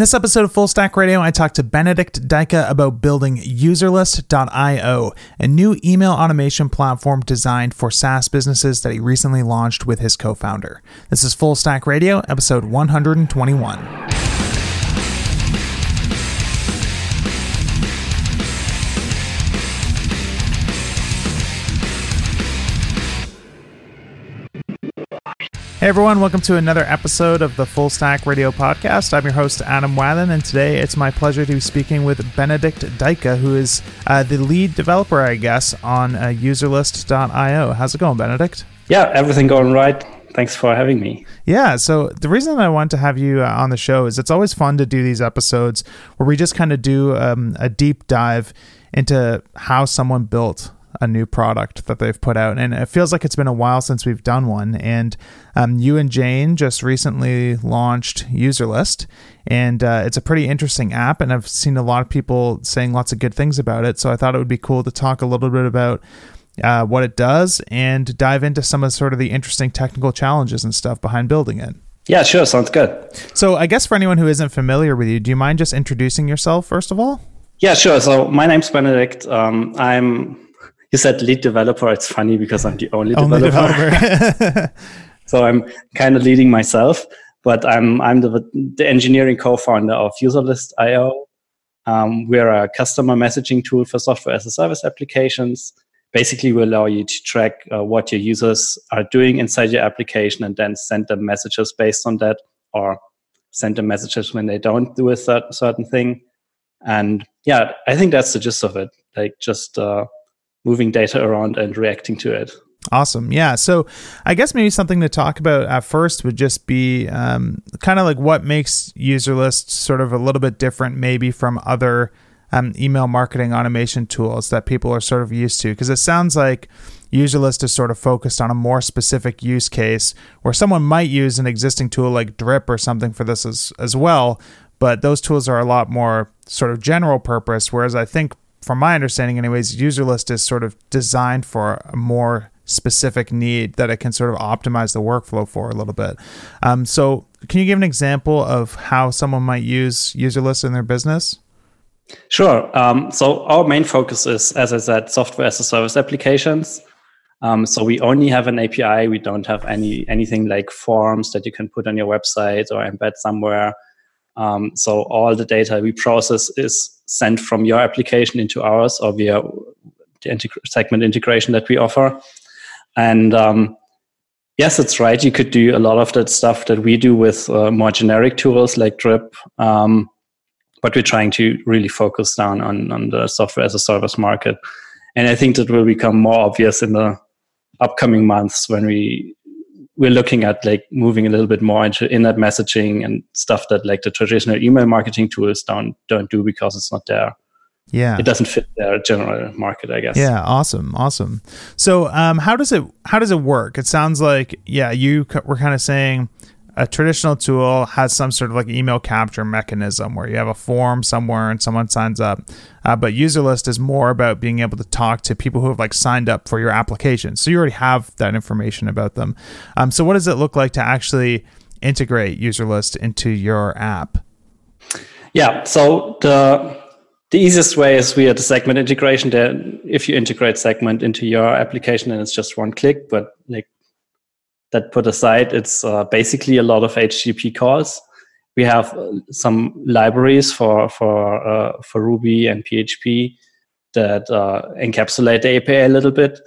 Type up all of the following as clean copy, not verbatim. this episode of Full Stack Radio, I talked to Benedikt Deicke about building userlist.io, a new email automation platform designed for SaaS businesses that he recently launched with his co-founder. This is Full Stack Radio, episode 121. Hey everyone, welcome to another episode of the Full Stack Radio podcast. I'm your host, Adam Wathan, and today it's my pleasure to be speaking with Benedikt Deicke, who is the lead developer, I guess, on userlist.io. How's it going, Benedikt? Yeah, everything going right. Thanks for having me. Yeah, so the reason I want to have you on the show is it's always fun to do these episodes where we just kind of do a deep dive into how someone built a new product that they've put out. And it feels like it's been a while since we've done one. And you and Jane just recently launched UserList. And it's a pretty interesting app. And I've seen a lot of people saying lots of good things about it. So I thought it would be cool to talk a little bit about what it does and dive into some of sort of the interesting technical challenges and stuff behind building it. Yeah, sure. Sounds good. So I guess for anyone who isn't familiar with you, do you mind just introducing yourself, first of all? Yeah, sure. So my name's Benedikt. You said lead developer. It's funny because I'm the only developer. So I'm kind of leading myself, but I'm the engineering co-founder of userlist.io. We're a customer messaging tool for software as a service applications. Basically, we allow you to track what your users are doing inside your application and then send them messages based on that, or send them messages when they don't do a certain thing. And yeah, I think that's the gist of it. Like just moving data around and reacting to it. Awesome. Yeah. So I guess maybe something to talk about at first would just be kind of like what makes UserList sort of a little bit different maybe from other email marketing automation tools that people are sort of used to. Because it sounds like UserList is sort of focused on a more specific use case where someone might use an existing tool like Drip or something for this as well. But those tools are a lot more sort of general purpose, whereas I think from my understanding anyways, UserList is sort of designed for a more specific need that it can sort of optimize the workflow for a little bit. So can you give an example of how someone might use UserList in their business? Sure. So our main focus is, as I said, software as a service applications. So we only have an API. We don't have anything like forms that you can put on your website or embed somewhere. So all the data we process is sent from your application into ours or via the segment integration that we offer. And yes, it's right. You could do a lot of that stuff that we do with more generic tools like Drip. But we're trying to really focus down on the software as a service market. And I think that will become more obvious in the upcoming months when we're looking at like moving a little bit more into in-app messaging and stuff that like the traditional email marketing tools don't do because it's not there. Yeah. It doesn't fit their general market, I guess. Yeah. Awesome. So how does it work? It sounds like, yeah, you were kind of saying a traditional tool has some sort of like email capture mechanism where you have a form somewhere and someone signs up. But UserList is more about being able to talk to people who have like signed up for your application. So you already have that information about them. So what does it look like to actually integrate UserList into your app? Yeah. So the easiest way is via the segment integration. If you integrate segment into your application, and it's just one click, but like, that put aside, it's basically a lot of HTTP calls. We have some libraries for Ruby and PHP that encapsulate the API a little bit,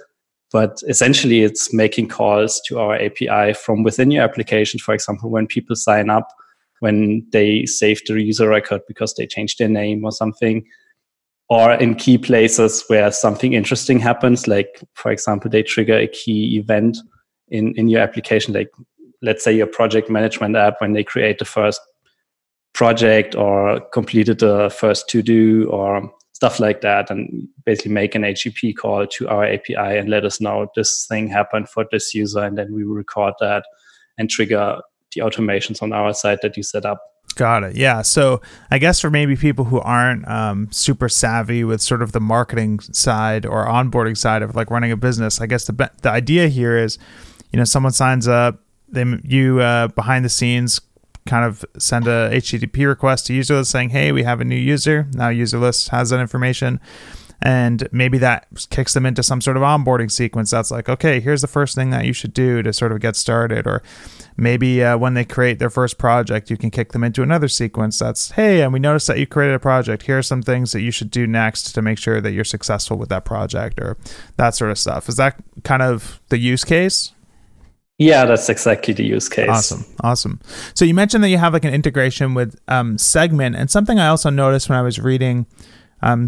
but essentially it's making calls to our API from within your application. For example, when people sign up, when they save their user record because they changed their name or something, or in key places where something interesting happens, like for example, they trigger a key event in your application, like let's say your project management app, when they create the first project or completed the first to-do or stuff like that, and basically make an HTTP call to our API and let us know this thing happened for this user, and then we record that and trigger the automations on our side that you set up. Got it. Yeah. So I guess for maybe people who aren't super savvy with sort of the marketing side or onboarding side of like running a business, I guess the idea here is, you know, someone signs up, you behind the scenes kind of send a HTTP request to userlist saying, hey, we have a new user. Now userlist has that information. And maybe that kicks them into some sort of onboarding sequence. That's like, okay, here's the first thing that you should do to sort of get started. Or maybe when they create their first project, you can kick them into another sequence. That's, hey, and we noticed that you created a project. Here are some things that you should do next to make sure that you're successful with that project, or that sort of stuff. Is that kind of the use case? Yeah, that's exactly the use case. Awesome. So you mentioned that you have like an integration with Segment. And something I also noticed when I was reading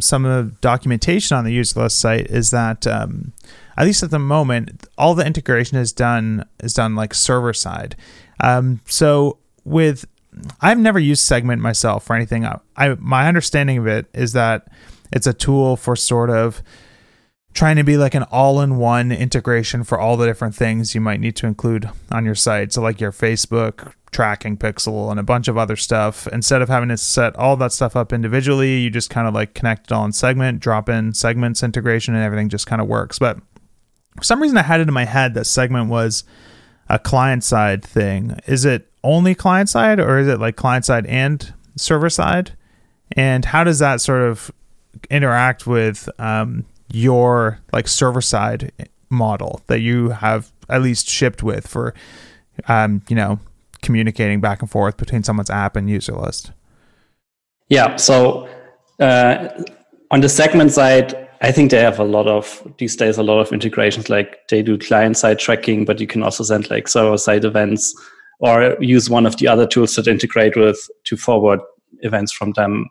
some of the documentation on the userlist site is that, at least at the moment, all the integration is done like server side. I've never used Segment myself for anything. My understanding of it is that it's a tool for sort of trying to be like an all-in-one integration for all the different things you might need to include on your site. So like your Facebook tracking pixel and a bunch of other stuff. Instead of having to set all that stuff up individually, you just kind of like connect it all in Segment, drop in Segment's integration, and everything just kind of works. But for some reason I had it in my head that Segment was a client-side thing. Is it only client-side, or is it like client-side and server-side? And how does that sort of interact with your like server-side model that you have at least shipped with for communicating back and forth between someone's app and user list? Yeah. So on the Segment side, I think they have a lot of integrations, like they do client side tracking, but you can also send like server side events or use one of the other tools that integrate with to forward events from them,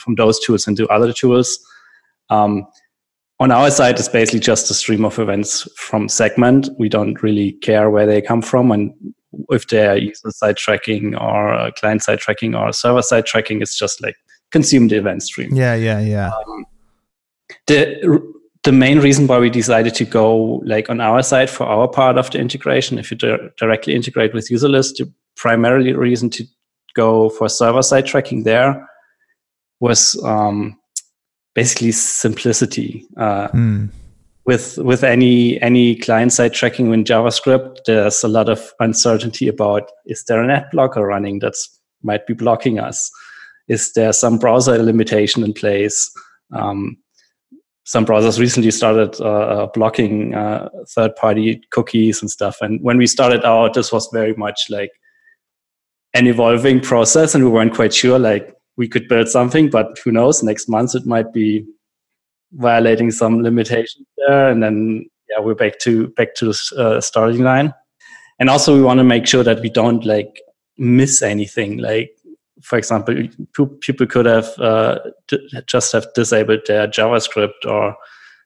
from those tools into other tools. On our side, it's basically just a stream of events from Segment. We don't really care where they come from, and if they're user-side tracking or client-side tracking or server-side tracking, it's just like consume the event stream. Yeah. The main reason why we decided to go like on our side for our part of the integration, if you directly integrate with userlist, the primarily reason to go for server-side tracking there was basically simplicity. With any client-side tracking in JavaScript, there's a lot of uncertainty about, is there an ad blocker running that might be blocking us? Is there some browser limitation in place? Some browsers recently started blocking third-party cookies and stuff. And when we started out, this was very much like an evolving process, and we weren't quite sure. Like, we could build something, but who knows? Next month it might be violating some limitations there, and then we're back to the starting line. And also we want to make sure that we don't like miss anything. Like, for example, people could have just have disabled their JavaScript, or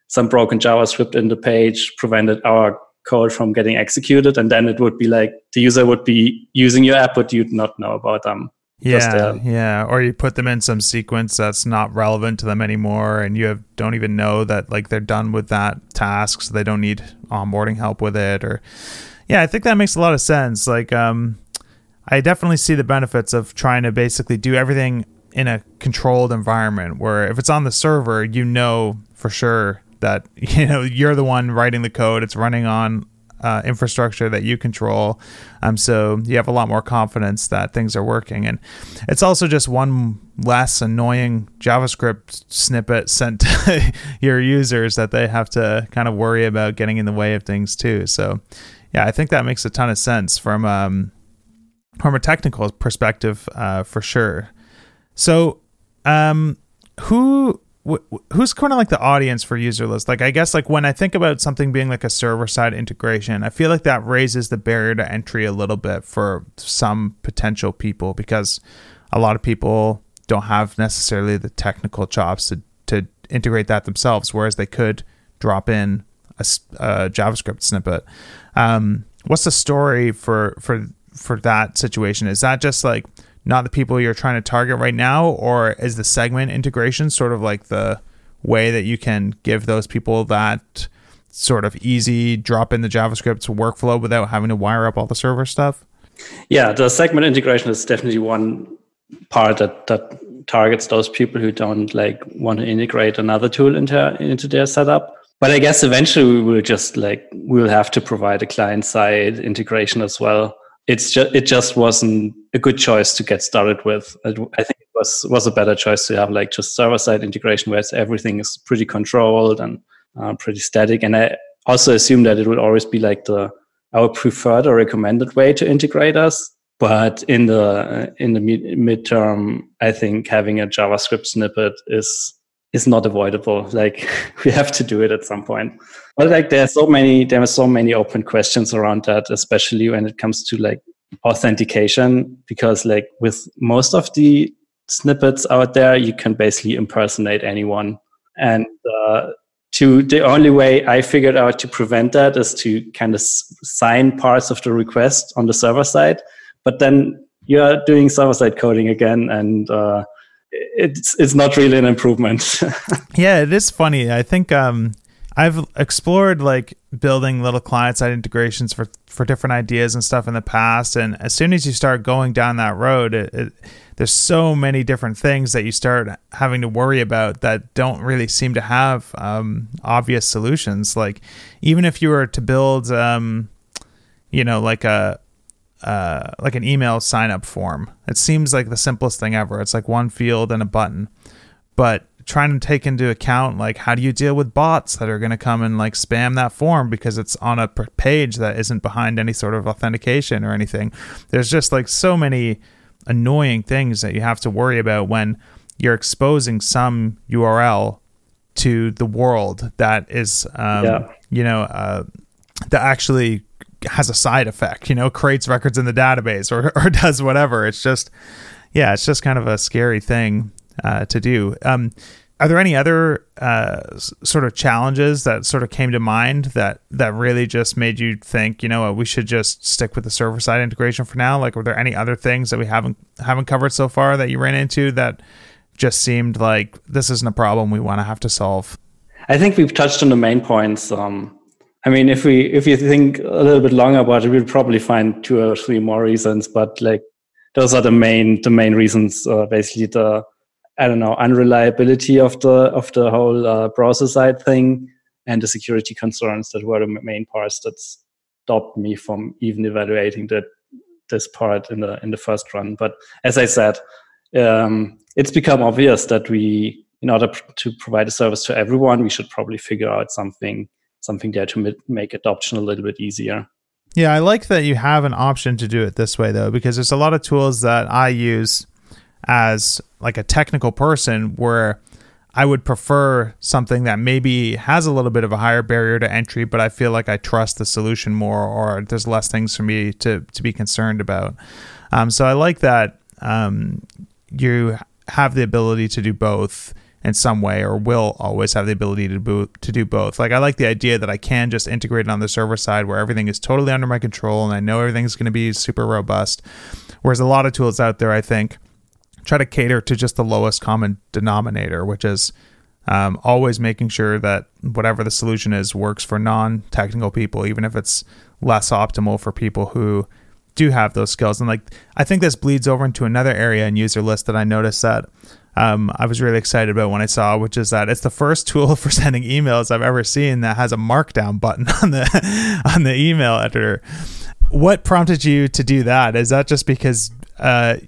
some broken JavaScript in the page prevented our code from getting executed, and then it would be like the user would be using your app, but you'd not know about them. Yeah. Or you put them in some sequence that's not relevant to them anymore, and you don't even know that like they're done with that task, so they don't need onboarding help with it. Or I think that makes a lot of sense. Like, I definitely see the benefits of trying to basically do everything in a controlled environment, where if it's on the server, you know for sure that you're the one writing the code. It's running on infrastructure that you control, so you have a lot more confidence that things are working. And it's also just one less annoying JavaScript snippet sent to your users that they have to kind of worry about getting in the way of things too. So I think that makes a ton of sense from a technical perspective, for sure. So who's kind of like the audience for userlist? Like, I guess like when I think about something being like a server-side integration, I feel like that raises the barrier to entry a little bit for some potential people, because a lot of people don't have necessarily the technical chops to integrate that themselves, whereas they could drop in a JavaScript snippet. What's the story for that situation? Is that just like not the people you're trying to target right now, or is the Segment integration sort of like the way that you can give those people that sort of easy drop in the JavaScript workflow without having to wire up all the server stuff? Yeah, the Segment integration is definitely one part that targets those people who don't like want to integrate another tool into their setup. But I guess eventually we will have to provide a client-side integration as well. it just wasn't a good choice to get started with. I think it was a better choice to have like just server-side integration where everything is pretty controlled and pretty static. And I also assume that it would always be like our preferred or recommended way to integrate us. But in the midterm, I think having a JavaScript snippet is not avoidable. Like we have to do it at some point. But like there are so many open questions around that, especially when it comes to like authentication, because like with most of the snippets out there, you can basically impersonate anyone. And the only way I figured out to prevent that is to kind of sign parts of the request on the server side. But then you're doing server-side coding again, and it's not really an improvement. Yeah, it is funny. I think I've explored like building little client-side integrations for different ideas and stuff in the past. And as soon as you start going down that road, there's so many different things that you start having to worry about that don't really seem to have obvious solutions. Like even if you were to build, like an email sign up form. It seems like the simplest thing ever. It's like one field and a button. But trying to take into account like how do you deal with bots that are going to come and like spam that form because it's on a page that isn't behind any sort of authentication or anything. There's just like so many annoying things that you have to worry about when you're exposing some URL to the world that is that actually has a side effect, creates records in the database or does whatever. It's just, it's just kind of a scary thing to do. Are there any other sort of challenges that sort of came to mind that really just made you think, we should just stick with the server-side integration for now? Like, were there any other things that we haven't covered so far that you ran into that just seemed like this isn't a problem we want to have to solve? I think we've touched on the main points. I mean, if you think a little bit longer about it, we'll probably find 2 or 3 more reasons. But like, those are the main reasons. Basically, unreliability of the whole browser side thing, and the security concerns that were the main parts that stopped me from even evaluating this part in the first run. But as I said, it's become obvious that we, in order to provide a service to everyone, we should probably figure out something there to make adoption a little bit easier. Yeah, I like that you have an option to do it this way, though, because there's a lot of tools that I use as like a technical person where I would prefer something that maybe has a little bit of a higher barrier to entry, but I feel like I trust the solution more or there's less things for me to be concerned about. So I like that you have the ability to do both in some way, or will always have the ability to do both. Like, I like the idea that I can just integrate it on the server side where everything is totally under my control and I know everything's going to be super robust. Whereas a lot of tools out there, I think, try to cater to just the lowest common denominator, which is always making sure that whatever the solution is works for non-technical people, even if it's less optimal for people who do have those skills. And like, I think this bleeds over into another area in user list that I noticed that I was really excited about when I saw, which is that it's the first tool for sending emails I've ever seen that has a markdown button on the email editor. What prompted you to do that? Is that just because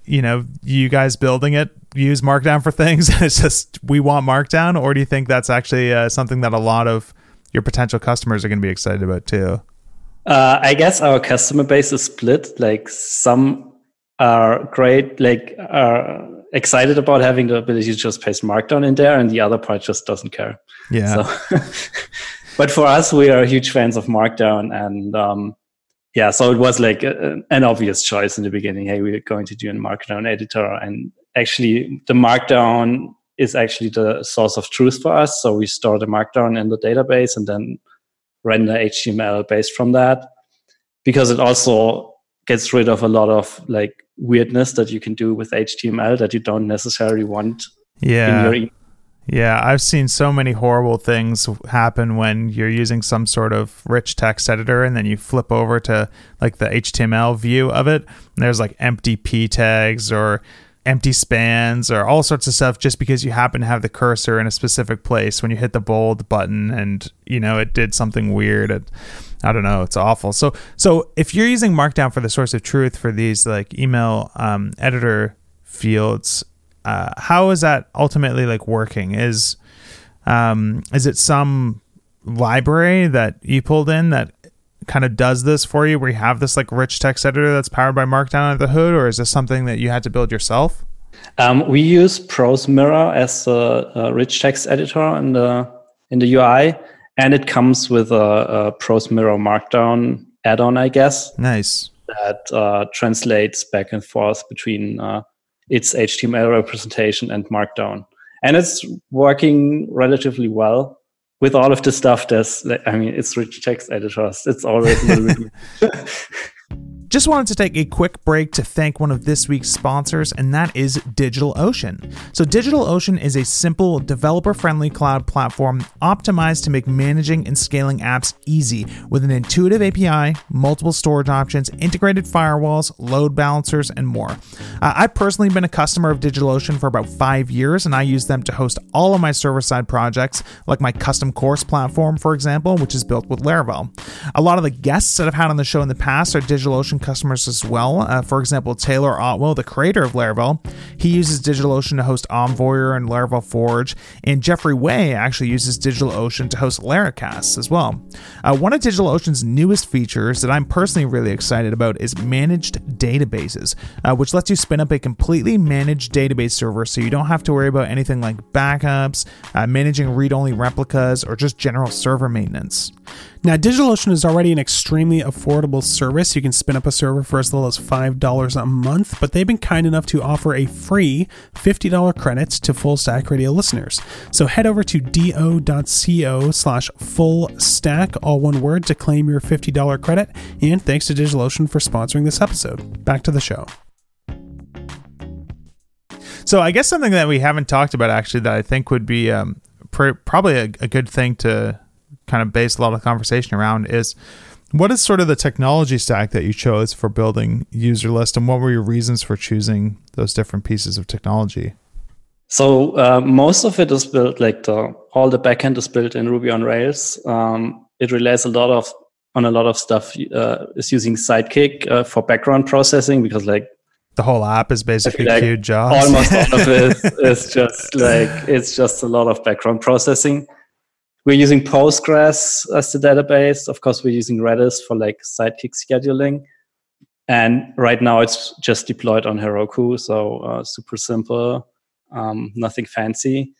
you guys building it use markdown for things? It's just we want markdown, or do you think that's actually something that a lot of your potential customers are going to be excited about too? I guess our customer base is split. Like some are great, like are excited about having the ability to just paste markdown in there, and the other part just doesn't care. Yeah. So, but for us, we are huge fans of markdown, and so it was like an obvious choice in the beginning. Hey, we're going to do a markdown editor, and actually, the markdown is actually the source of truth for us. So we store the markdown in the database and then render HTML based from that, because it also gets rid of a lot of like weirdness that you can do with HTML that you don't necessarily want. Yeah. I've seen so many horrible things happen when you're using some sort of rich text editor and then you flip over to like the HTML view of it. And there's like empty p tags or empty spans or all sorts of stuff just because you happen to have the cursor in a specific place when you hit the bold button and, it did something weird. It, I don't know. It's awful. So if you're using Markdown for the source of truth for these like email editor fields, how is that ultimately like working? Is it some library that you pulled in that kind of does this for you, where you have this like rich text editor that's powered by Markdown under the hood, or is this something that you had to build yourself? We use ProseMirror as a rich text editor in the UI, and it comes with a ProseMirror Markdown add-on, I guess. Nice. That translates back and forth between its HTML representation and Markdown, and it's working relatively well. With all of this stuff, it's rich text editors. It's always written. Just wanted to take a quick break to thank one of this week's sponsors, and that is DigitalOcean. So DigitalOcean is a simple, developer-friendly cloud platform optimized to make managing and scaling apps easy with an intuitive API, multiple storage options, integrated firewalls, load balancers, and more. I've personally been a customer of DigitalOcean for about 5 years, and I use them to host all of my server-side projects, like my custom course platform, for example, which is built with Laravel. A lot of the guests that I've had on the show in the past are DigitalOcean customers as well. For example, Taylor Otwell, the creator of Laravel, he uses DigitalOcean to host Envoyer and Laravel Forge, and Jeffrey Way actually uses DigitalOcean to host Laracasts as well. One of DigitalOcean's newest features that I'm personally really excited about is managed databases, which lets you spin up a completely managed database server, so you don't have to worry about anything like backups, managing read-only replicas, or just general server maintenance. Now, DigitalOcean is already an extremely affordable service. You can spin up a server for as little as $5 a month, but they've been kind enough to offer a free $50 credit to Full Stack Radio listeners. So head over to do.co/fullstack, all one word, to claim your $50 credit. And thanks to DigitalOcean for sponsoring this episode. Back to the show. So I guess something that we haven't talked about actually that I think would be probably a good thing to kind of base a lot of conversation around is, what is sort of the technology stack that you chose for building UserList, and what were your reasons for choosing those different pieces of technology? So most of it is built, all the backend is built in Ruby on Rails. It relies on a lot of stuff. Is using Sidekiq for background processing, because the whole app is basically queued jobs. Almost all of it is just it's just a lot of background processing. We're using Postgres as the database. Of course, we're using Redis for Sidekiq scheduling. And right now it's just deployed on Heroku, so super simple, nothing fancy.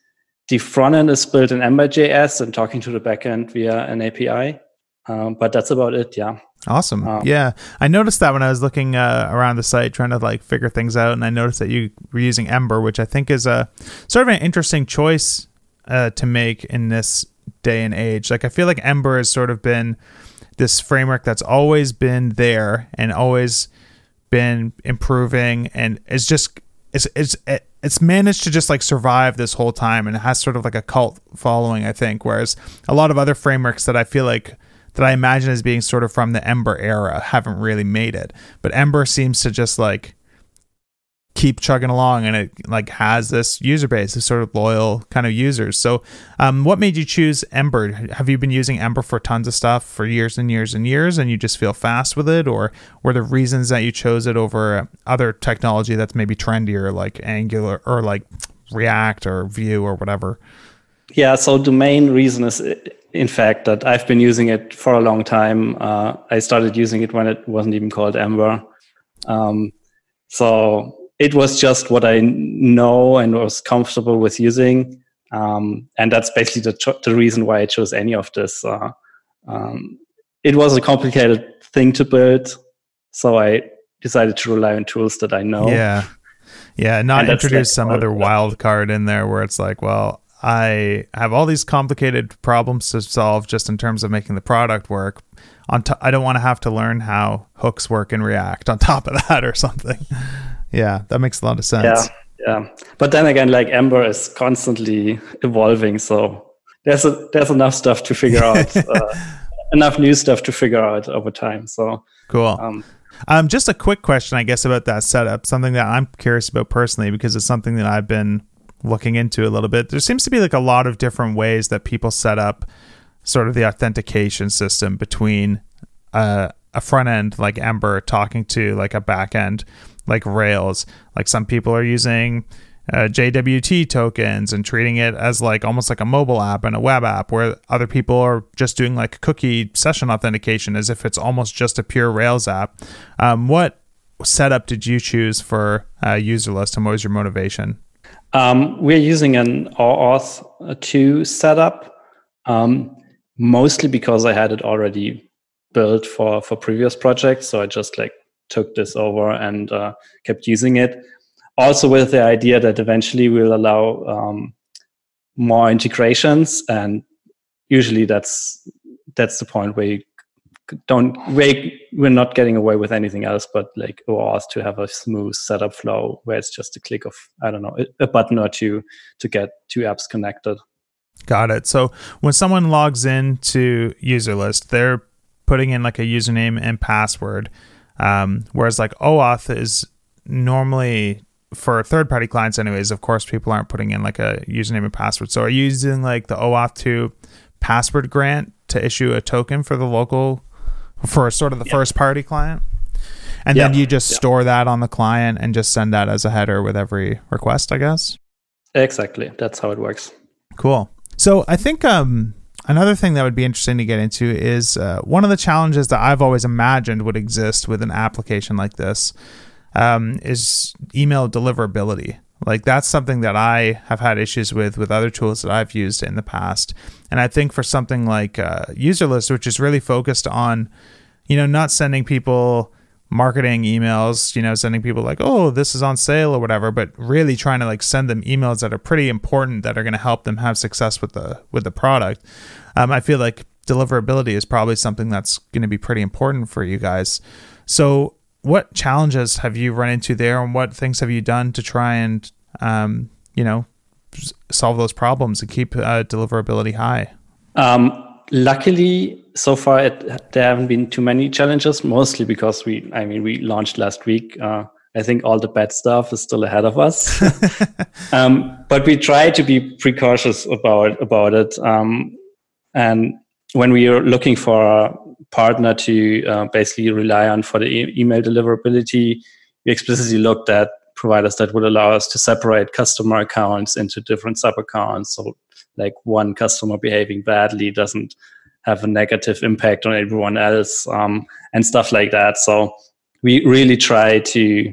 The front end is built in Ember.js and talking to the back end via an API. But that's about it, yeah. Awesome. Yeah. I noticed that when I was looking around the site trying to figure things out, and I noticed that you were using Ember, which I think is a sort of an interesting choice to make in this day and age. I feel like Ember has sort of been this framework that's always been there and always been improving, and it's managed to just survive this whole time, and it has sort of a cult following, I think, whereas a lot of other frameworks that I feel that I imagine as being sort of from the Ember era haven't really made it. But Ember seems to just keep chugging along, and it has this user base, this sort of loyal kind of users. So what made you choose Ember? Have you been using Ember for tons of stuff for years and years and years, and you just feel fast with it? Or were there reasons that you chose it over other technology that's maybe trendier, like Angular or React or Vue or whatever? Yeah, so the main reason is, in fact, that I've been using it for a long time. I started using it when it wasn't even called Ember. So it was just what I know and was comfortable with using. And that's basically the reason why I chose any of this. It was a complicated thing to build, so I decided to rely on tools that I know. Yeah, not introduce some other wild card in there where it's well, I have all these complicated problems to solve just in terms of making the product work. I don't want to have to learn how hooks work in React on top of that or something. Yeah, that makes a lot of sense. Yeah. But then again, Ember is constantly evolving, so there's enough stuff to figure out, enough new stuff to figure out over time. So cool. Just a quick question, I guess, about that setup. Something that I'm curious about personally, because it's something that I've been looking into a little bit. There seems to be a lot of different ways that people set up sort of the authentication system between a front end like Ember talking to like a back end like Rails. Like some people are using JWT tokens and treating it as like almost like a mobile app and a web app, where other people are just doing like cookie session authentication as if it's almost just a pure Rails app. What setup did you choose for UserList, and what was your motivation? We're using an OAuth 2 setup, mostly because I had it already built for previous projects. So I just like took this over and kept using it. Also with the idea that eventually we'll allow more integrations, and usually that's the point where you we're not getting away with anything else but like OAuth to have a smooth setup flow where it's just a click of, I don't know, a button or two to get two apps connected. Got it. So when someone logs in to UserList, they're putting in like a username and password, whereas like OAuth is normally for third-party clients anyways, of course, people aren't putting in like a username and password. So are you using like the OAuth 2 password grant to issue a token for the local, for sort of the first-party client? And then you just store that on the client and just send that as a header with every request, I guess? Exactly. That's how it works. Cool. So I think another thing that would be interesting to get into is one of the challenges that I've always imagined would exist with an application like this is email deliverability. Like that's something that I have had issues with other tools that I've used in the past. And I think for something like UserList, which is really focused on, you know, not sending people marketing emails, you know, sending people like, oh, this is on sale or whatever, but really trying to like send them emails that are pretty important that are going to help them have success with the product. I feel like deliverability is probably something that's going to be pretty important for you guys. So what challenges have you run into there, and what things have you done to try and, you know, solve those problems and keep deliverability high? Luckily, so far, there haven't been too many challenges, mostly because we launched last week. I think all the bad stuff is still ahead of us. But we try to be precautious about it. And when we are looking for a partner to basically rely on for the email deliverability, we explicitly looked at providers that would allow us to separate customer accounts into different sub-accounts. So like one customer behaving badly doesn't have a negative impact on everyone else, and stuff like that. So we really try to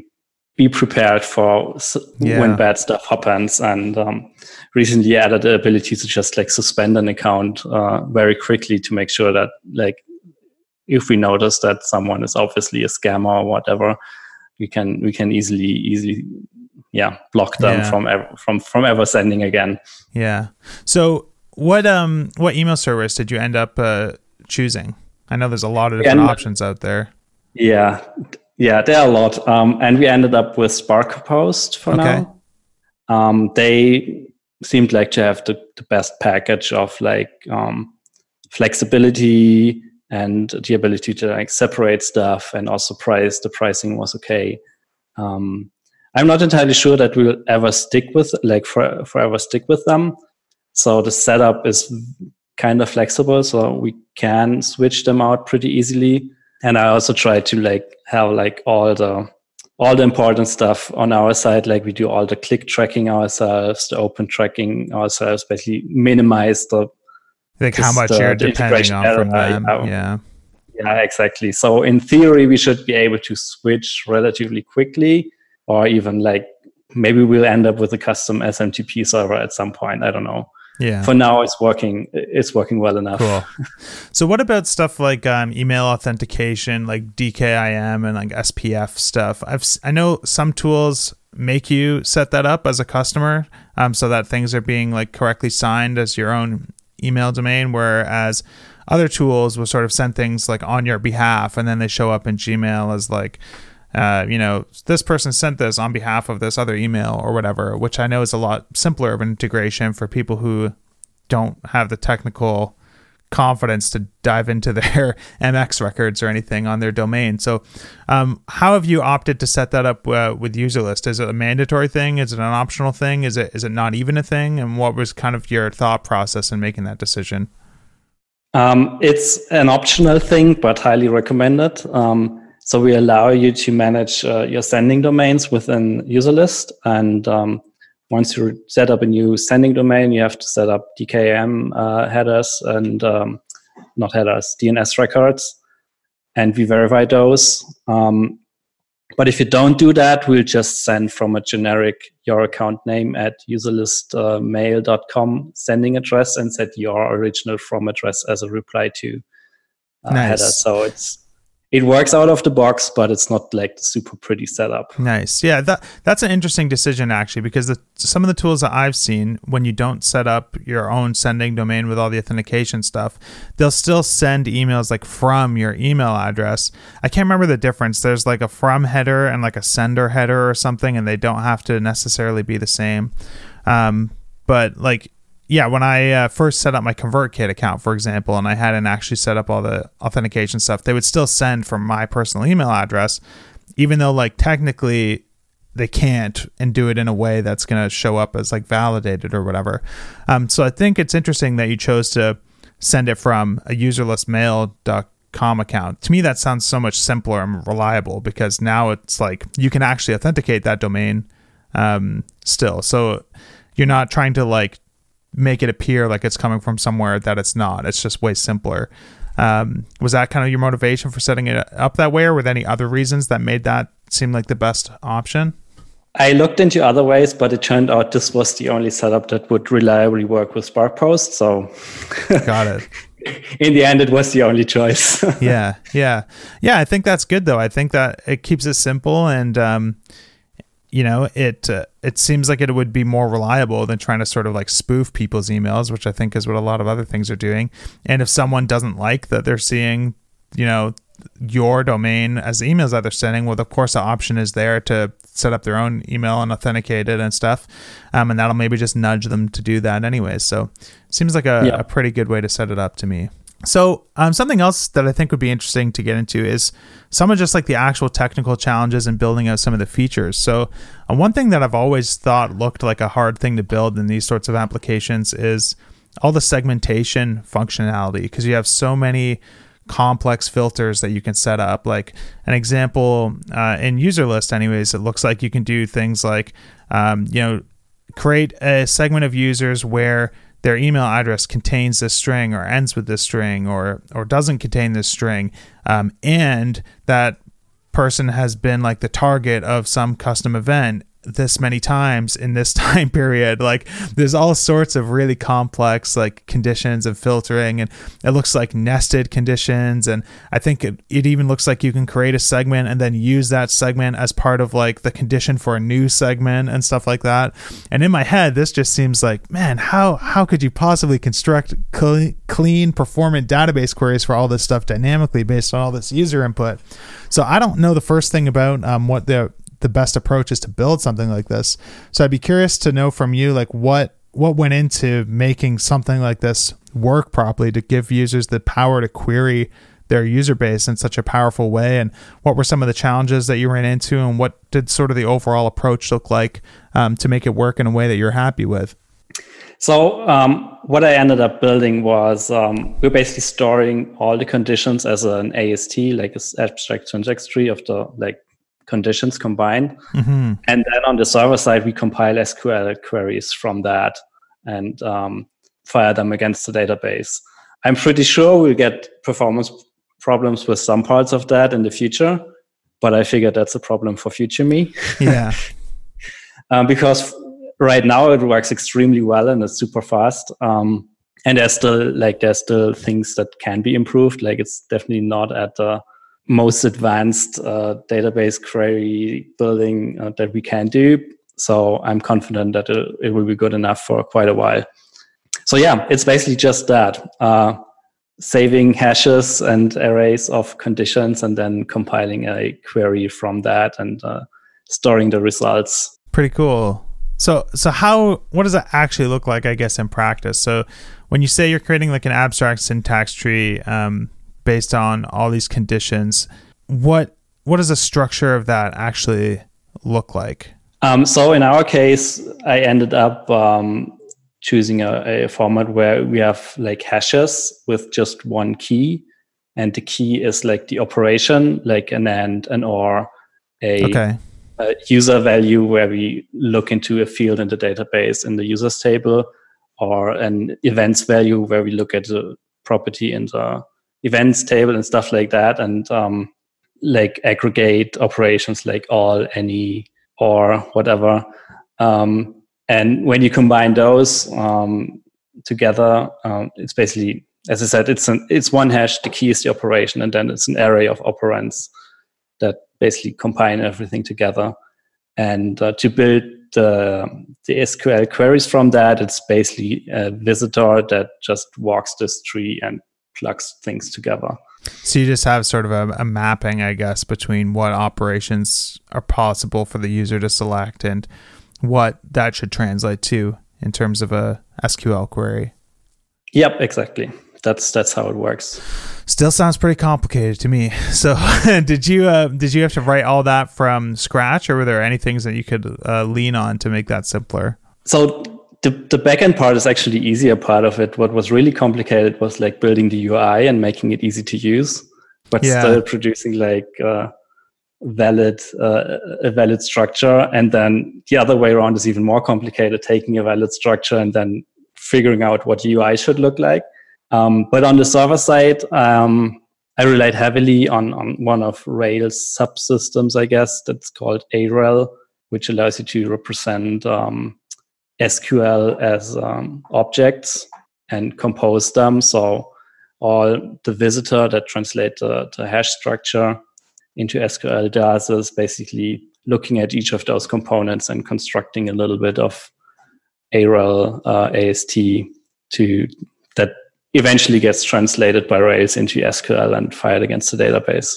be prepared for when bad stuff happens, and recently added the ability to just like suspend an account very quickly to make sure that like if we notice that someone is obviously a scammer or whatever, we can easily block them from ever sending again. Yeah. So what email service did you end up choosing? I know there's a lot of different options out there. Yeah, there are a lot. And we ended up with SparkPost for now. They seemed like to have the best package of like flexibility and the ability to like separate stuff, and also price. The pricing was okay. I'm not entirely sure that we'll ever forever stick with them. So the setup is kind of flexible, so we can switch them out pretty easily. And I also try to like have like all the important stuff on our side. Like we do all the click tracking ourselves, the open tracking ourselves, basically minimize the how much you're depending on from them. Yeah, exactly. So in theory, we should be able to switch relatively quickly, or even like maybe we'll end up with a custom SMTP server at some point. I don't know. Yeah. For now, it's working well enough. Cool. So what about stuff like email authentication, like DKIM and like SPF stuff? I know some tools make you set that up as a customer, so that things are being like correctly signed as your own email domain, whereas other tools will sort of send things like on your behalf, and then they show up in Gmail as like, you know, this person sent this on behalf of this other email or whatever, which I know is a lot simpler of an integration for people who don't have the technical confidence to dive into their MX records or anything on their domain. So how have you opted to set that up with UserList? Is it a mandatory thing? Is it an optional thing? Is it not even a thing? And what was kind of your thought process in making that decision? It's an optional thing, but highly recommended. So we allow you to manage your sending domains within userlist. And once you set up a new sending domain, you have to set up DKIM headers and not headers, DNS records. And we verify those. But if you don't do that, we'll just send from a generic your account name at userlistmail.com sending address and set your original from address as a reply to header. So it works out of the box, but it's not like the super pretty setup. Nice. Yeah, that's an interesting decision, actually, because some of the tools that I've seen, when you don't set up your own sending domain with all the authentication stuff, they'll still send emails like from your email address. I can't remember the difference. There's like a from header and like a sender header or something, and they don't have to necessarily be the same. But like, yeah, when I first set up my ConvertKit account, for example, and I hadn't actually set up all the authentication stuff, they would still send from my personal email address, even though like technically they can't, and do it in a way that's going to show up as like validated or whatever. So I think it's interesting that you chose to send it from a userlistmail.com account. To me, that sounds so much simpler and reliable, because now it's like you can actually authenticate that domain still. So you're not trying to like make it appear like it's coming from somewhere that it's not. It's just way simpler. Was that kind of your motivation for setting it up that way, or were there any other reasons that made that seem like the best option? I looked into other ways, but it turned out this was the only setup that would reliably work with SparkPost. So got it. In the end, it was the only choice. Yeah. I think that's good, though. I think that it keeps it simple, and you know, it seems like it would be more reliable than trying to sort of like spoof people's emails, which I think is what a lot of other things are doing. And if someone doesn't like that they're seeing, you know, your domain as the emails that they're sending, well, of course, the option is there to set up their own email and authenticate it and stuff. And that'll maybe just nudge them to do that anyway. So it seems like a pretty good way to set it up to me. So something else that I think would be interesting to get into is some of just like the actual technical challenges and building out some of the features. So one thing that I've always thought looked like a hard thing to build in these sorts of applications is all the segmentation functionality, because you have so many complex filters that you can set up. Like an example in UserList anyways, it looks like you can do things like, create a segment of users where their email address contains this string or ends with this string or doesn't contain this string. And that person has been like the target of some custom event this many times in this time period. Like there's all sorts of really complex like conditions and filtering, and it looks like nested conditions. And I think it even looks like you can create a segment and then use that segment as part of like the condition for a new segment and stuff like that. And in my head, this just seems like, man, how could you possibly construct clean performant database queries for all this stuff dynamically based on all this user input? So I don't know the first thing about what the best approach is to build something like this. So I'd be curious to know from you, like what went into making something like this work properly to give users the power to query their user base in such a powerful way. And what were some of the challenges that you ran into, and what did sort of the overall approach look like to make it work in a way that you're happy with? So what I ended up building was we're basically storing all the conditions as an AST, like an abstract syntax tree of the like conditions combined. Mm-hmm. And then on the server side, we compile SQL queries from that and fire them against the database. I'm pretty sure we'll get performance problems with some parts of that in the future, but I figure that's a problem for future me. Yeah. Because right now it works extremely well and it's super fast. And there's still things that can be improved. Like it's definitely not at the most advanced database query building that we can do. So I'm confident that it will be good enough for quite a while. So yeah, it's basically just that, saving hashes and arrays of conditions and then compiling a query from that and storing the results. Pretty cool. So what does that actually look like, I guess, in practice? So when you say you're creating like an abstract syntax tree, based on all these conditions, what does the structure of that actually look like? So in our case, I ended up choosing a format where we have like hashes with just one key, and the key is like the operation, like an AND, an OR, a user value where we look into a field in the database in the users table, or an events value where we look at the property in the events table and stuff like that, and like aggregate operations like all, any, or whatever. And when you combine those together, it's basically, as I said, it's one hash, the key is the operation, and then it's an array of operands that basically combine everything together. And to build the SQL queries from that, it's basically a visitor that just walks this tree and plugs things together. So you just have sort of a mapping, I guess, between what operations are possible for the user to select and what that should translate to in terms of a SQL query. Yep, exactly. That's how it works. Still sounds pretty complicated to me. So did you have to write all that from scratch, or were there any things that you could lean on to make that simpler? So the backend part is actually the easier part of it. What was really complicated was like building the UI and making it easy to use, but still producing like a valid structure. And then the other way around is even more complicated, taking a valid structure and then figuring out what UI should look like. But on the server side, I relied heavily on one of Rails subsystems, I guess, that's called AREL, which allows you to represent SQL as objects and compose them. So all the visitor that translates the hash structure into SQL does is basically looking at each of those components and constructing a little bit of AREL AST to that eventually gets translated by Rails into SQL and fired against the database.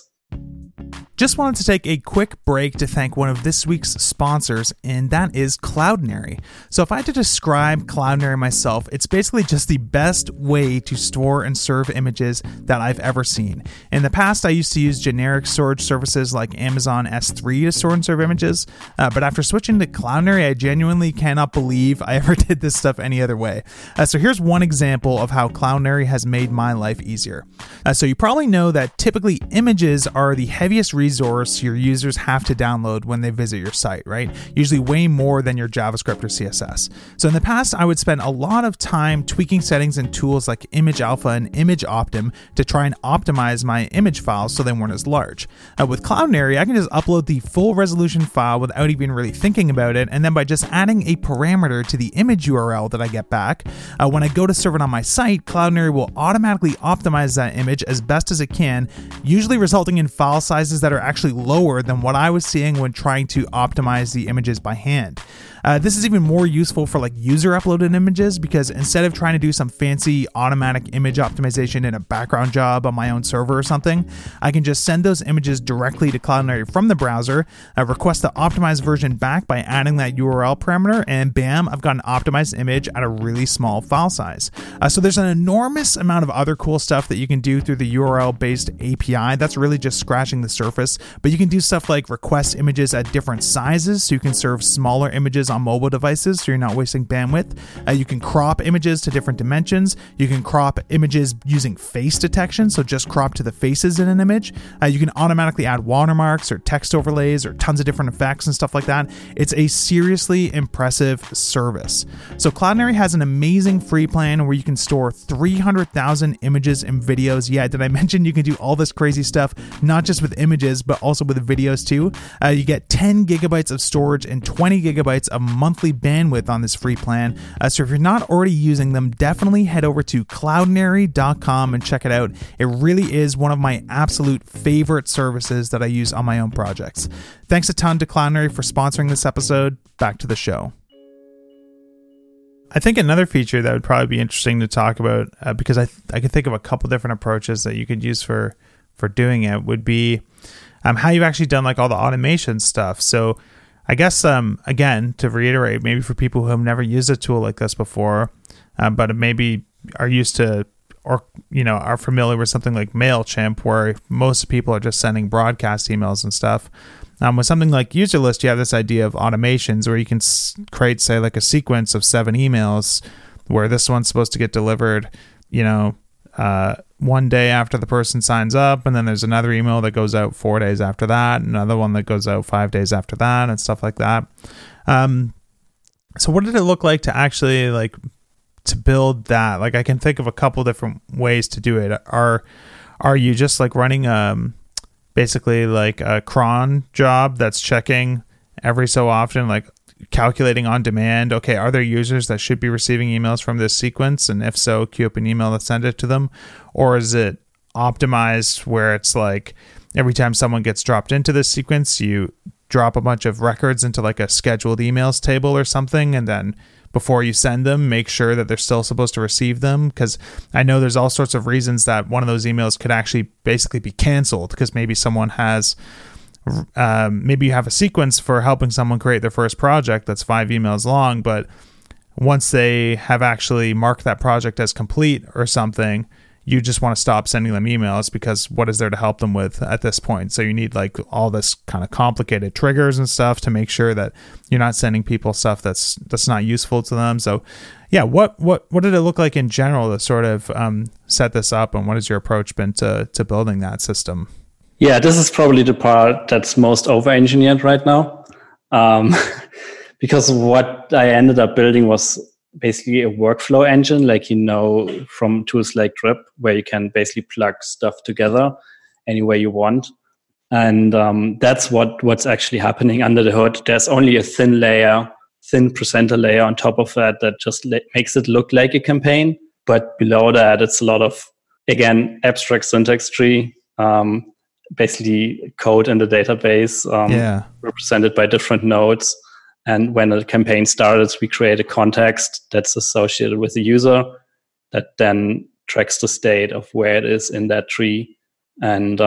Just wanted to take a quick break to thank one of this week's sponsors, and that is Cloudinary. So if I had to describe Cloudinary myself, it's basically just the best way to store and serve images that I've ever seen. In the past, I used to use generic storage services like Amazon S3 to store and serve images, but after switching to Cloudinary, I genuinely cannot believe I ever did this stuff any other way. So here's one example of how Cloudinary has made my life easier. So you probably know that typically images are the heaviest resource your users have to download when they visit your site, right? Usually way more than your JavaScript or CSS. So in the past, I would spend a lot of time tweaking settings and tools like Image Alpha and Image Optim to try and optimize my image files so they weren't as large. With Cloudinary, I can just upload the full resolution file without even really thinking about it, and then by just adding a parameter to the image URL that I get back, when I go to serve it on my site, Cloudinary will automatically optimize that image as best as it can, usually resulting in file sizes that are actually lower than what I was seeing when trying to optimize the images by hand. This is even more useful for like user uploaded images, because instead of trying to do some fancy automatic image optimization in a background job on my own server or something, I can just send those images directly to Cloudinary from the browser, request the optimized version back by adding that URL parameter, and bam, I've got an optimized image at a really small file size. So there's an enormous amount of other cool stuff that you can do through the URL based API. That's really just scratching the surface, but you can do stuff like request images at different sizes so you can serve smaller images on mobile devices so you're not wasting bandwidth. You can crop images to different dimensions. You can crop images using face detection, so just crop to the faces in an image. You can automatically add watermarks or text overlays or tons of different effects and stuff like that. It's a seriously impressive service. So Cloudinary has an amazing free plan where you can store 300,000 images and videos. Yeah, did I mention you can do all this crazy stuff, not just with images, but also with videos too. You get 10 gigabytes of storage and 20 gigabytes of monthly bandwidth on this free plan. So if you're not already using them, definitely head over to cloudinary.com and check it out. It really is one of my absolute favorite services that I use on my own projects. Thanks a ton to Cloudinary for sponsoring this episode. Back to the show. I think another feature that would probably be interesting to talk about, because I could think of a couple different approaches that you could use for doing it, would be how you've actually done like all the automation stuff. So I guess, again, to reiterate, maybe for people who have never used a tool like this before, but maybe are used to, or, you know, are familiar with something like MailChimp, where most people are just sending broadcast emails and stuff. With something like UserList, you have this idea of automations where you can create, say, like a sequence of 7 emails where this one's supposed to get delivered, you know, one day after the person signs up, and then there's another email that goes out 4 days after that, another one that goes out 5 days after that, and stuff like that. So what did it look like to actually like to build that? Like, I can think of a couple different ways to do it. Are you just like running basically like a cron job that's checking every so often, like calculating on demand, okay, are there users that should be receiving emails from this sequence? And if so, queue up an email that send it to them. Or is it optimized where it's like every time someone gets dropped into this sequence, you drop a bunch of records into like a scheduled emails table or something, and then before you send them, make sure that they're still supposed to receive them? Because I know there's all sorts of reasons that one of those emails could actually basically be canceled, because maybe someone has, maybe you have a sequence for helping someone create their first project that's 5 emails long, but once they have actually marked that project as complete or something, you just want to stop sending them emails, because what is there to help them with at this point? So you need like all this kind of complicated triggers and stuff to make sure that you're not sending people stuff that's not useful to them. So yeah, what did it look like in general to sort of set this up, and what has your approach been to building that system? Yeah, this is probably the part that's most over-engineered right now, because what I ended up building was basically a workflow engine, like, you know, from tools like Drip, where you can basically plug stuff together any way you want. And that's what's actually happening under the hood. There's only a thin presenter layer on top of that just makes it look like a campaign. But below that, it's a lot of, again, abstract syntax tree, basically code in the database represented by different nodes. And when a campaign starts, we create a context that's associated with the user that then tracks the state of where it is in that tree. And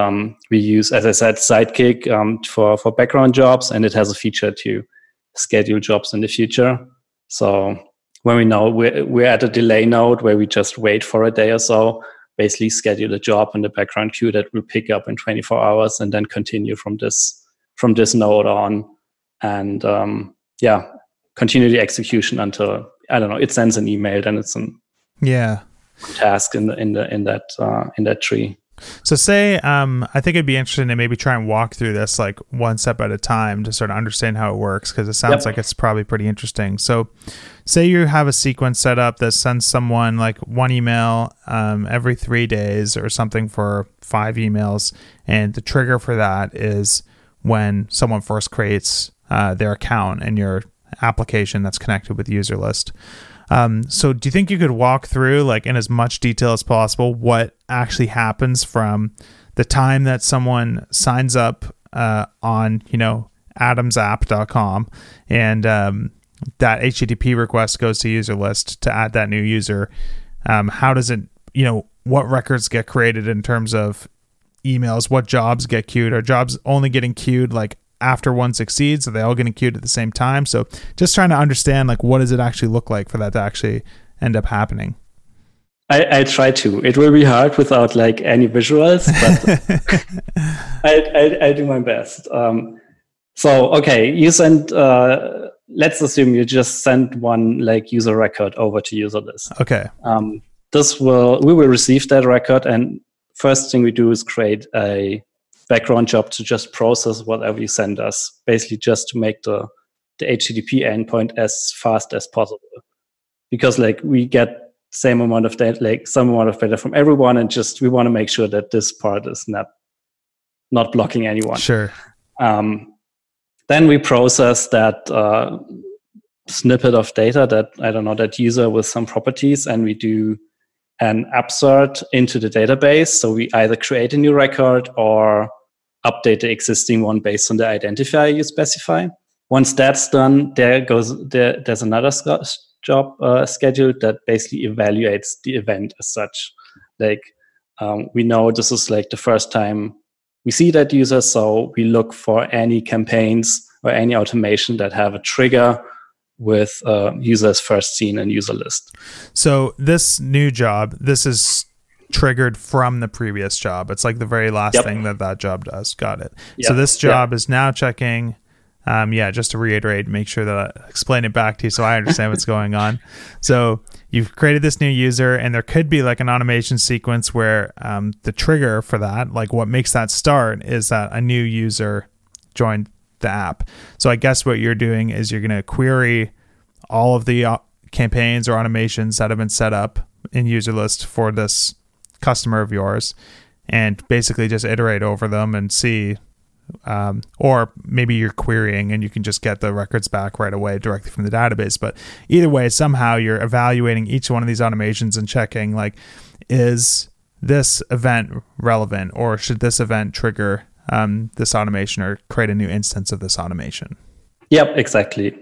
we use, as I said, Sidekiq for background jobs, and it has a feature to schedule jobs in the future. So when we know we're at a delay node where we just wait for a day or so, basically schedule a job in the background queue that will pick up in 24 hours and then continue from this node on. And continue the execution until, I don't know, it sends an email, then it's a task in that tree. So say, I think it'd be interesting to maybe try and walk through this like one step at a time to sort of understand how it works, because it sounds like it's probably pretty interesting. So say you have a sequence set up that sends someone like one email every 3 days or something for 5 emails, and the trigger for that is when someone first creates their account in your application that's connected with UserList. So do you think you could walk through, like, in as much detail as possible, what actually happens from the time that someone signs up on, you know, adamsapp.com, and that HTTP request goes to UserList to add that new user? How does it, you know, what records get created in terms of emails? What jobs get queued? Are jobs only getting queued like after one succeeds? Are they all getting queued at the same time? So just trying to understand, like, what does it actually look like for that to actually end up happening? I try to. It will be hard without like any visuals, but I do my best. You send, let's assume you just send one like user record over to UserList. Okay. We will receive that record, and first thing we do is create a background job to just process whatever you send us, basically just to make the HTTP endpoint as fast as possible. Because like we get same amount of data, like some amount of data from everyone, and just we want to make sure that this part is not blocking anyone. Sure. Then we process that snippet of data that user with some properties, and we do an upsert into the database. So we either create a new record or update the existing one based on the identifier you specify. Once that's done, there's another job scheduled that basically evaluates the event as such. Like, we know this is like the first time we see that user, so we look for any campaigns or any automation that have a trigger with users first seen in UserList. So this new job, this is triggered from the previous job. It's like the very last thing that job does. Got it. Yep. So this job is now checking Just to reiterate, make sure that I explain it back to you so I understand what's going on. So you've created this new user, and there could be like an automation sequence where the trigger for that, like what makes that start, is that a new user joined the app. So I guess what you're doing is you're going to query all of the campaigns or automations that have been set up in UserList for this customer of yours, and basically just iterate over them and see, or maybe you're querying and you can just get the records back right away directly from the database. But either way, somehow you're evaluating each one of these automations and checking, like, is this event relevant, or should this event trigger this automation or create a new instance of this automation? Yep, exactly.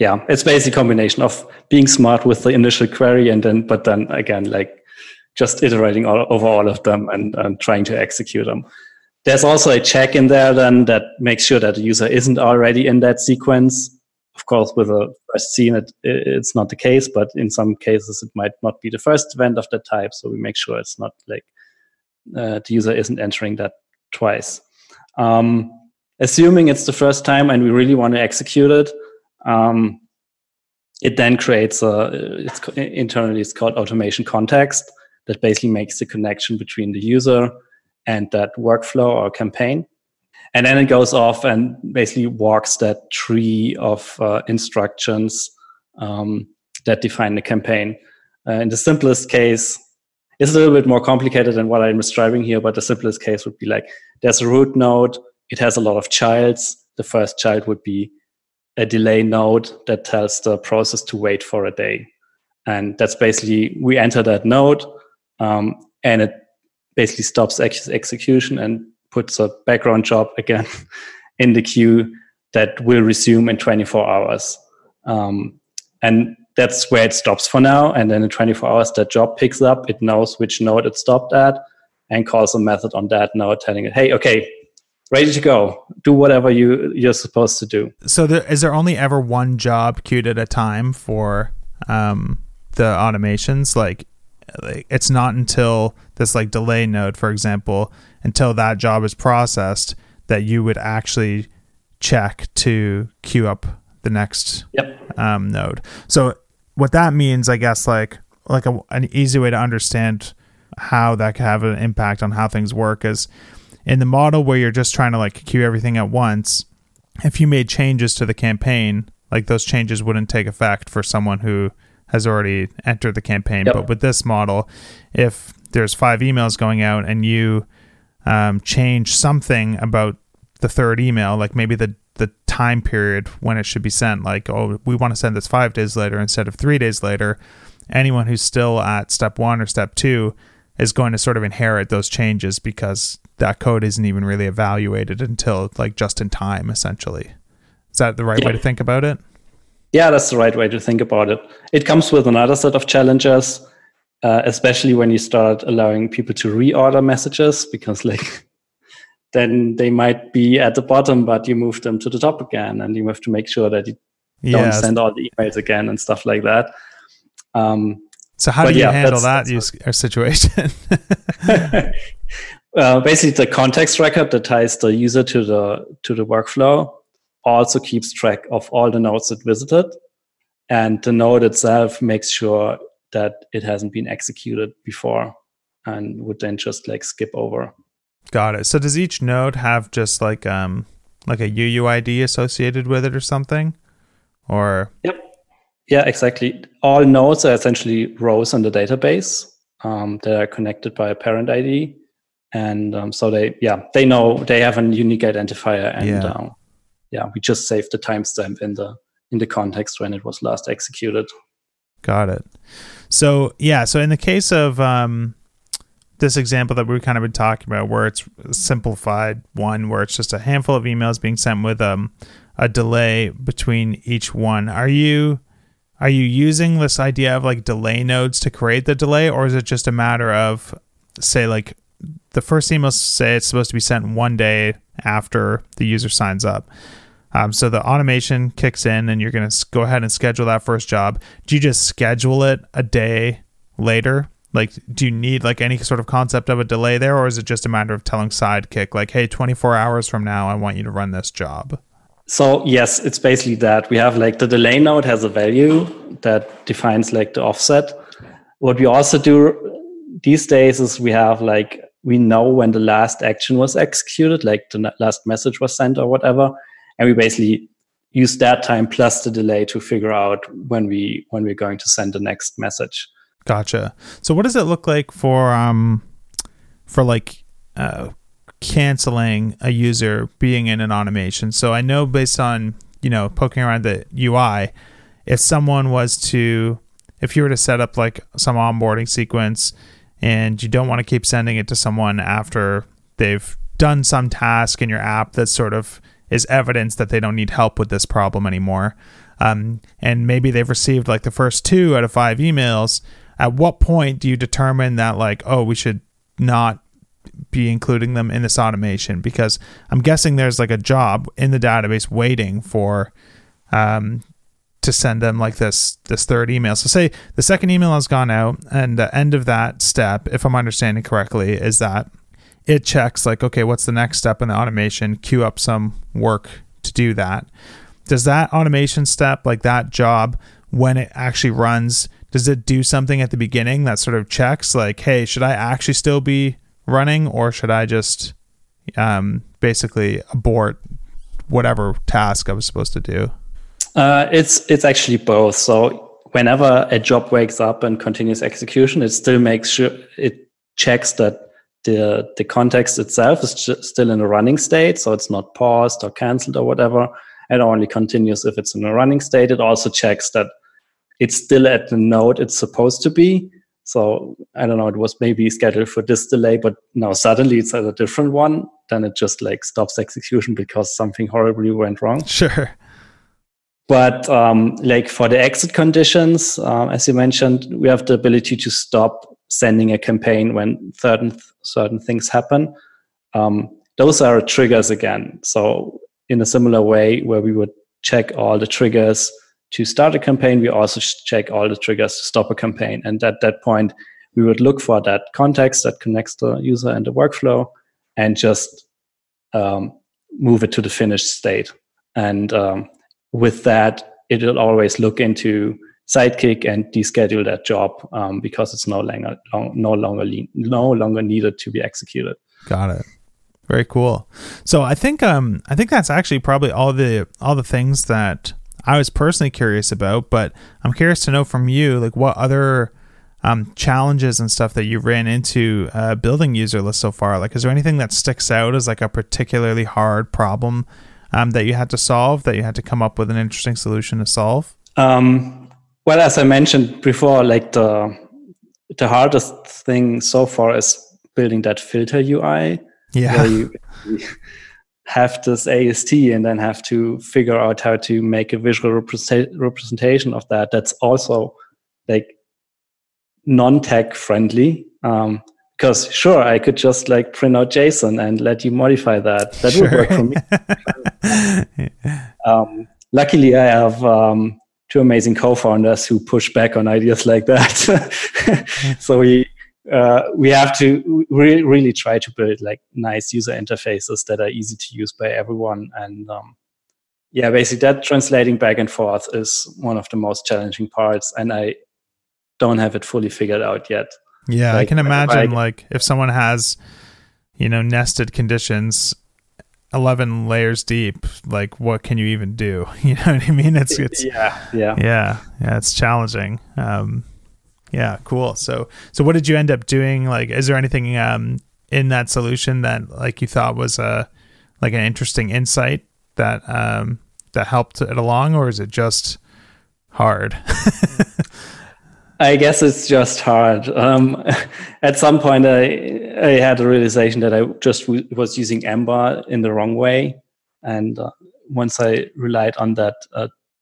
It's basically a combination of being smart with the initial query and then just iterating over all of them and trying to execute them. There's also a check in there then that makes sure that the user isn't already in that sequence. Of course, with a first scene, it's not the case, but in some cases, it might not be the first event of that type. So we make sure it's not the user isn't entering that twice. Assuming it's the first time and we really want to execute it, it then creates it's called automation context, that basically makes the connection between the user and that workflow or campaign. And then it goes off and basically walks that tree of instructions that define the campaign. In the simplest case, it's a little bit more complicated than what I'm describing here, but the simplest case would be there's a root node, it has a lot of childs. The first child would be a delay node that tells the process to wait for a day. And that's basically, we enter that node and it basically stops execution and puts a background job again in the queue that will resume in 24 hours. And that's where it stops for now. And then in 24 hours, that job picks up. It knows which node it stopped at and calls a method on that node telling it, hey, okay, ready to go. Do whatever you're supposed to do. So is there only ever one job queued at a time for the automations? It's not until this delay node, for example, until that job is processed that you would actually check to queue up the next node. So what that means, I guess, an easy way to understand how that could have an impact on how things work is in the model where you're just trying to queue everything at once. If you made changes to the campaign, those changes wouldn't take effect for someone who has already entered the campaign. Yep. But with this model, if there's 5 emails going out and you change something about the third email, maybe the time period when it should be sent, we want to send this 5 days later instead of 3 days later, anyone who's still at step 1 or step 2 is going to sort of inherit those changes because that code isn't even really evaluated until just in time, essentially. Is that the right way to think about it? Yeah, that's the right way to think about it. It comes with another set of challenges, especially when you start allowing people to reorder messages, because then they might be at the bottom, but you move them to the top again, and you have to make sure that you don't send all the emails again and stuff like that. So how do you handle that situation? Basically, the context record that ties the user to the workflow also keeps track of all the nodes it visited, and the node itself makes sure that it hasn't been executed before and would then just skip over. Got it. So does each node have just a UUID associated with it or something? Or yep. Yeah, exactly. All nodes are essentially rows in the database that are connected by a parent ID, and so they know they have a unique identifier and we just saved the timestamp in the context when it was last executed. Got it. So so in the case of this example that we've kind of been talking about, where it's a simplified one, where it's just a handful of emails being sent with a delay between each one, are you using this idea of delay nodes to create the delay, or is it just a matter of the first email, say it's supposed to be sent one day after the user signs up. So the automation kicks in and you're going to go ahead and schedule that first job. Do you just schedule it a day later? Do you need any sort of concept of a delay there, or is it just a matter of telling Sidekiq, hey, 24 hours from now, I want you to run this job? So yes, it's basically that we have like the delay node has a value that defines like the offset. What we also do these days is we have like, we know when the last action was executed, like the last message was sent or whatever. And we basically use that time plus the delay to figure out when we're going to send the next message. Gotcha. So what does it look like for like, canceling a user being in an automation? So I know based on, you know, poking around the UI, if someone was to, if you were to set up like some onboarding sequence and you don't want to keep sending it to someone after they've done some task in your app that sort of is evidence that they don't need help with this problem anymore. And maybe they've received like the first 2 out of 5 emails. At what point do you determine that like, oh, we should not be including them in this automation? Because I'm guessing there's like a job in the database waiting for to send them like this third email. So say the second email has gone out, and the end of that step, if I'm understanding correctly, is that it checks like, okay, what's the next step in the automation? Queue up some work to do that. Does that automation step, like that job, when it actually runs, does it do something at the beginning that sort of checks like, hey, should I actually still be running, or should I just basically abort whatever task I was supposed to do? It's actually both. So whenever a job wakes up and continues execution, it still makes sure it checks that the context itself is still in a running state, so it's not paused or canceled or whatever. It only continues if it's in a running state. It also checks that it's still at the node it's supposed to be. So I don't know, it was maybe scheduled for this delay, but now suddenly it's at a different one. Then it just like stops execution because something horribly went wrong. Sure. But like for the exit conditions, as you mentioned, we have the ability to stop sending a campaign when certain things happen. Those are triggers again. So in a similar way where we would check all the triggers to start a campaign, we also check all the triggers to stop a campaign. And at that point, we would look for that context that connects the user and the workflow and just move it to the finished state. And with that, it will always look into Sidekiq and deschedule that job because it's no longer needed to be executed. Got it. Very cool. So I think that's actually probably all the things that I was personally curious about, but I'm curious to know from you, like what other challenges and stuff that you ran into building user lists so far. Like, is there anything that sticks out as like a particularly hard problem that you had to solve, that you had to come up with an interesting solution to solve? Well, as I mentioned before, like the hardest thing so far is building that filter UI. Yeah. Have this AST and then have to figure out how to make a visual representation of that. That's also like non-tech friendly. Because sure, I could just like print out JSON and let you modify that. That would work for me. Luckily, I have two amazing co-founders who push back on ideas like that. So we have to really try to build like nice user interfaces that are easy to use by everyone. And basically that translating back and forth is one of the most challenging parts. And I don't have it fully figured out yet. Yeah, like, I can imagine like if someone has, you know, nested conditions 11 layers deep, like what can you even do? You know what I mean? It's Yeah, it's challenging. Yeah, cool. So what did you end up doing? Like, is there anything in that solution that like you thought was like an interesting insight that that helped it along, or is it just hard? I guess it's just hard. At some point, I had a realization that I just was using Ember in the wrong way, and once I relied on that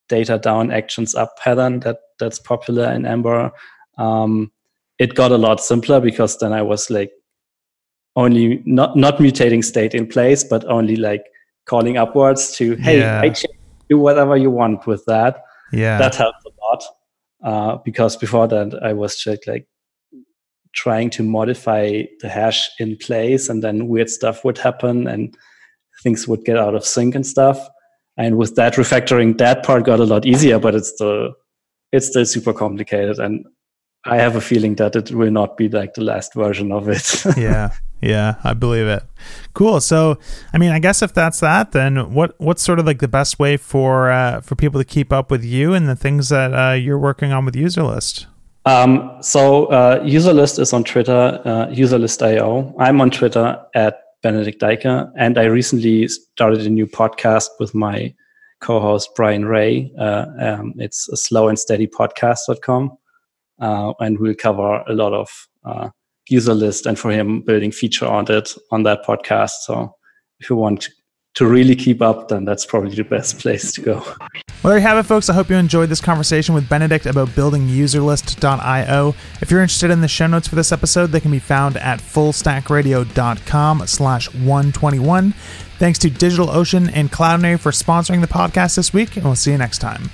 data down, actions up pattern that's popular in Ember. It got a lot simpler because then I was like only not mutating state in place, but only like calling upwards to, hey, do whatever you want with that. Yeah, that helped a lot because before that I was just like trying to modify the hash in place and then weird stuff would happen and things would get out of sync and stuff. And with that refactoring, that part got a lot easier, but it's still super complicated. And I have a feeling that it will not be like the last version of it. Yeah, I believe it. Cool. So, I mean, I guess if that's that, then what's sort of like the best way for people to keep up with you and the things that you're working on with UserList? So UserList is on Twitter, userlist.io. I'm on Twitter at Benedikt Deicke, and I recently started a new podcast with my co-host Brian Ray. It's slowandsteadypodcast.com, and we'll cover a lot of UserList, and for him building feature on it on that podcast. So if you want to really keep up, then that's probably the best place to go. Well, there you have it, folks. I hope you enjoyed this conversation with Benedikt about building userlist.io. If you're interested in the show notes for this episode, they can be found at fullstackradio.com/121. Thanks to DigitalOcean and Cloudinary for sponsoring the podcast this week, and we'll see you next time.